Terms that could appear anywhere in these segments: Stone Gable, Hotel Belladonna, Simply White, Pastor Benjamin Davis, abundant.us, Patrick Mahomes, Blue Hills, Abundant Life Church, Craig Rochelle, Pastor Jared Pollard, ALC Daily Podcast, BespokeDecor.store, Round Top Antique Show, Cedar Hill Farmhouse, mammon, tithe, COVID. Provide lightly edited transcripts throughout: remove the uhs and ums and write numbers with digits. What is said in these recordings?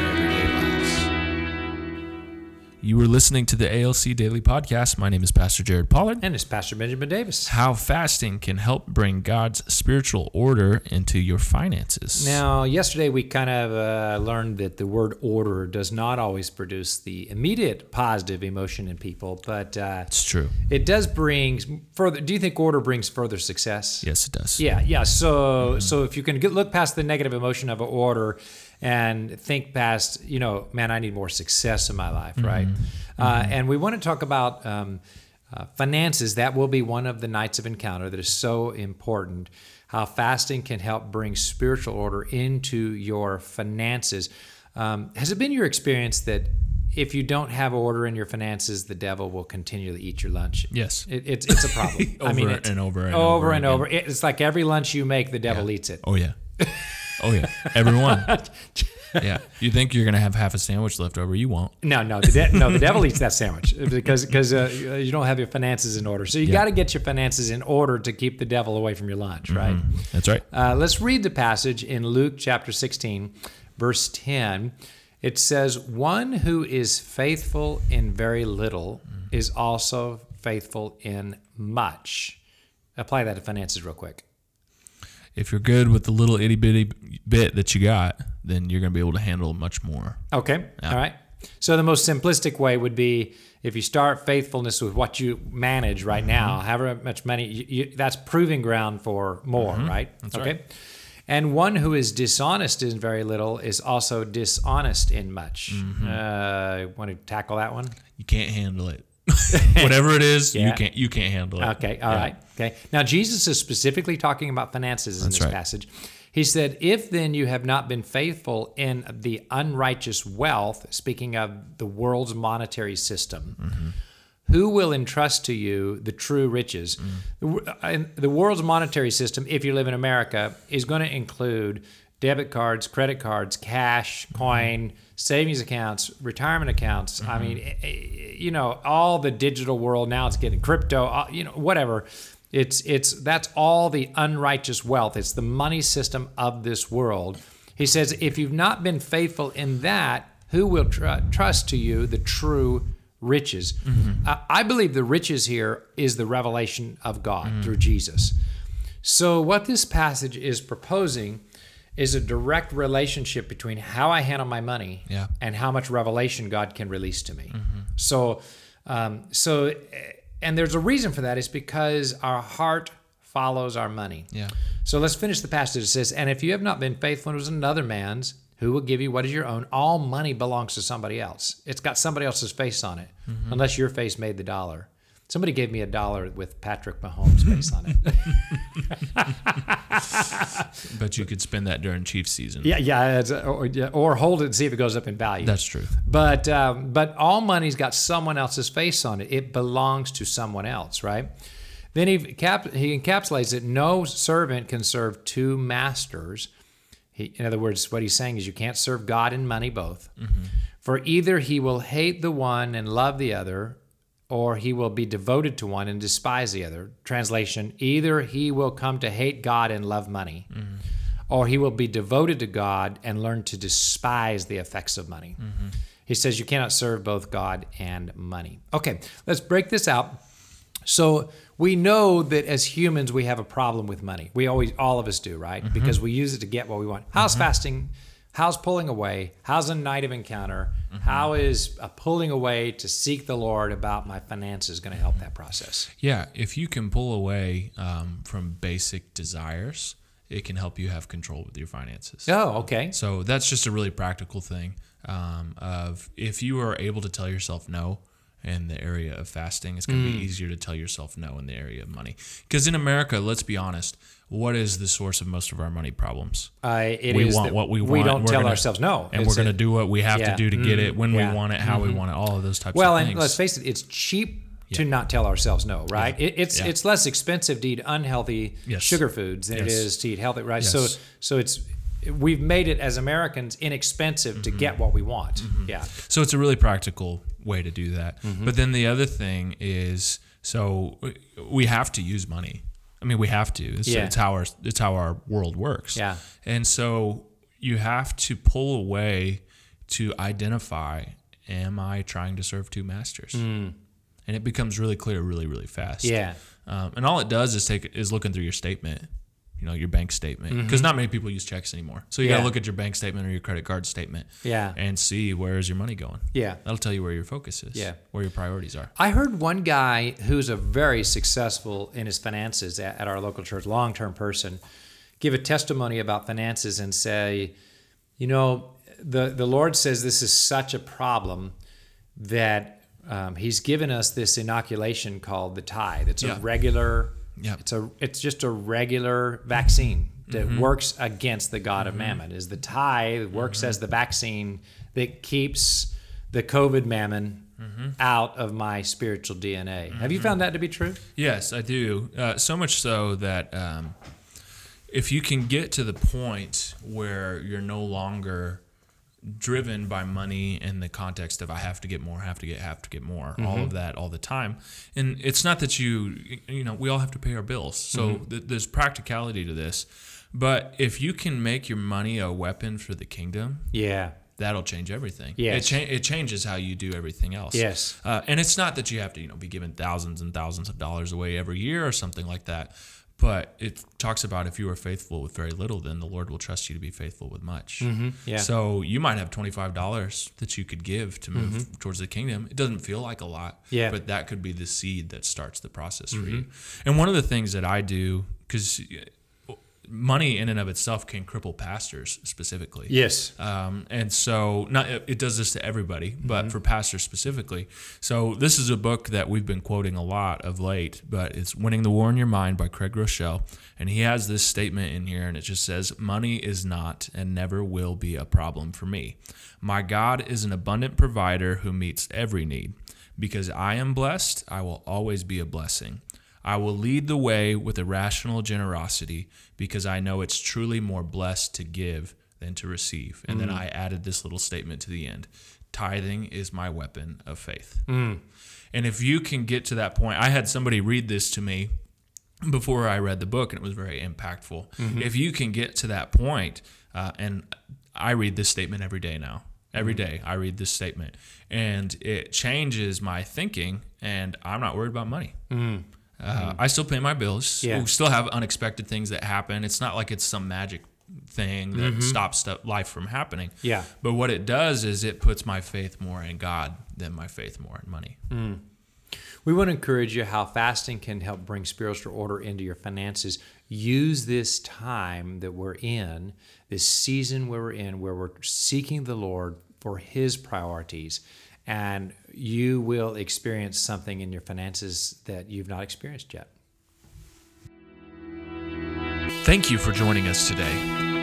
everyday lives. You are listening to the ALC Daily Podcast. My name is Pastor Jared Pollard. And it's Pastor Benjamin Davis. How fasting can help bring God's spiritual order into your finances. Now, yesterday we kind of learned that the word order does not always produce the immediate positive emotion in people, but it's true. It does bring further. Do you think order brings further success? Yes, it does. Yeah. So if you can look past the negative emotion of order and think past, man, I need more success in my life, right? Mm-hmm. And we want to talk about finances. That will be one of the nights of encounter that is so important. How fasting can help bring spiritual order into your finances. Has it been your experience that if you don't have order in your finances, the devil will continually eat your lunch? Yes. It's a problem. Over and over. It's like every lunch you make, the devil eats it. Oh, yeah. Everyone. Yeah. You think you're going to have half a sandwich left over. You won't. No, the devil eats that sandwich because you don't have your finances in order. So you got to get your finances in order to keep the devil away from your lunch, right? Mm-hmm. That's right. Let's read the passage in Luke chapter 16, verse 10. It says, "One who is faithful in very little is also faithful in much." Apply that to finances real quick. If you're good with the little itty bitty bit that you got, then you're going to be able to handle much more. Okay. Yeah. All right. So the most simplistic way would be if you start faithfulness with what you manage right now, however much money, that's proving ground for more, right? That's okay. Right. And one who is dishonest in very little is also dishonest in much. Want to tackle that one? You can't handle it. Whatever it is, you can't handle it. Okay, all right. Okay. Now, Jesus is specifically talking about finances in this passage. He said, "If then you have not been faithful in the unrighteous wealth," speaking of the world's monetary system, "who will entrust to you the true riches?" The world's monetary system, if you live in America, is going to include debit cards, credit cards, cash, coin, savings accounts, retirement accounts. I mean, all the digital world now, it's getting crypto, whatever. That's all the unrighteous wealth. It's the money system of this world. He says, if you've not been faithful in that, who will trust to you the true riches? I believe the riches here is the revelation of God through Jesus. So what this passage is proposing is a direct relationship between how I handle my money and how much revelation God can release to me. So, and there's a reason for that. It's because our heart follows our money. Yeah. So let's finish the passage. It says, "And if you have not been faithful, it was another man's, who will give you what is your own?" All money belongs to somebody else. It's got somebody else's face on it, unless your face made the dollar. Somebody gave me a dollar with Patrick Mahomes' face on it. But you could spend that during Chiefs season. Or hold it and see if it goes up in value. That's true. But all money's got someone else's face on it. It belongs to someone else, right? Then he encapsulates it. No servant can serve two masters. In other words, what he's saying is you can't serve God and money both. For either he will hate the one and love the other, or he will be devoted to one and despise the other. Translation, either he will come to hate God and love money, or he will be devoted to God and learn to despise the effects of money. He says you cannot serve both God and money. Okay, let's break this out. So we know that as humans, we have a problem with money. All of us do, right? Because we use it to get what we want. How's fasting? How's pulling away? How's a night of encounter? How is a pulling away to seek the Lord about my finances going to help that process? Yeah, if you can pull away from basic desires, it can help you have control with your finances. Oh, okay. So that's just a really practical thing of if you are able to tell yourself no in the area of fasting, it's going to be easier to tell yourself no in the area of money. Because in America, let's be honest, what is the source of most of our money problems? We want what we want. We don't tell ourselves no. And we're going to do what we have to do to get it, when we want it, how we want it, all of those types of things. Well, and let's face it, it's cheap to not tell ourselves no, right? Yeah. It's less expensive to eat unhealthy sugar foods than it is to eat healthy, right? Yes. So it's, we've made it as Americans inexpensive to get what we want. So it's a really practical way to do that. But then the other thing is, so we have to use money. I mean, we have to. It's how our world works. Yeah. And so you have to pull away to identify, am I trying to serve two masters? And it becomes really clear really, really fast. Yeah. And all it does is looking through your statement, you know, your bank statement, because not many people use checks anymore. So you got to look at your bank statement or your credit card statement and see where is your money going. Yeah. That'll tell you where your focus is, where your priorities are. I heard one guy who's a very successful in his finances at our local church, long-term person, give a testimony about finances and say, you know, the Lord says this is such a problem that he's given us this inoculation called the tithe. It's a regular, it's just a regular vaccine that works against the God of mammon. Is the tithe works as the vaccine that keeps the COVID mammon out of my spiritual DNA. Have you found that to be true? Yes, I do. So much so that if you can get to the point where you're no longer driven by money in the context of I have to get more, have to get more, all of that all the time. And it's not that you know, we all have to pay our bills. So there's practicality to this. But if you can make your money a weapon for the kingdom, that'll change everything. Yes. It changes how you do everything else. Yes. And it's not that you have to, you know, be given thousands and thousands of dollars away every year or something like that. But it talks about if you are faithful with very little, then the Lord will trust you to be faithful with much. So you might have $25 that you could give to move towards the kingdom. It doesn't feel like a lot, but that could be the seed that starts the process for you. And one of the things that I do, because money in and of itself can cripple pastors specifically. Yes. And so it does this to everybody, but for pastors specifically. So this is a book that we've been quoting a lot of late, but it's Winning the War in Your Mind by Craig Rochelle. And he has this statement in here, and it just says, money is not and never will be a problem for me. My God is an abundant provider who meets every need. Because I am blessed, I will always be a blessing. I will lead the way with a rational generosity because I know it's truly more blessed to give than to receive. And then I added this little statement to the end. Tithing is my weapon of faith. And if you can get to that point, I had somebody read this to me before I read the book, and it was very impactful. If you can get to that point, and I read this statement every day now. Every day I read this statement. And it changes my thinking, and I'm not worried about money. I still pay my bills. We still have unexpected things that happen. It's not like it's some magic thing that stops life from happening. But what it does is it puts my faith more in God than my faith more in money. We want to encourage you how fasting can help bring spiritual order into your finances. Use this time that we're in, this season where we're in, where we're seeking the Lord for His priorities, and you will experience something in your finances that you've not experienced yet. Thank you for joining us today.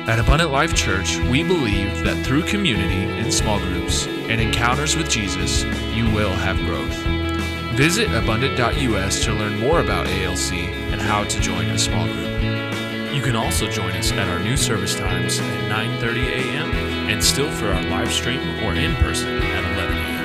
At Abundant Life Church, we believe that through community and small groups and encounters with Jesus, you will have growth. Visit abundant.us to learn more about ALC and how to join a small group. You can also join us at our new service times at 9:30 a.m. and still for our live stream or in person at 11 a.m.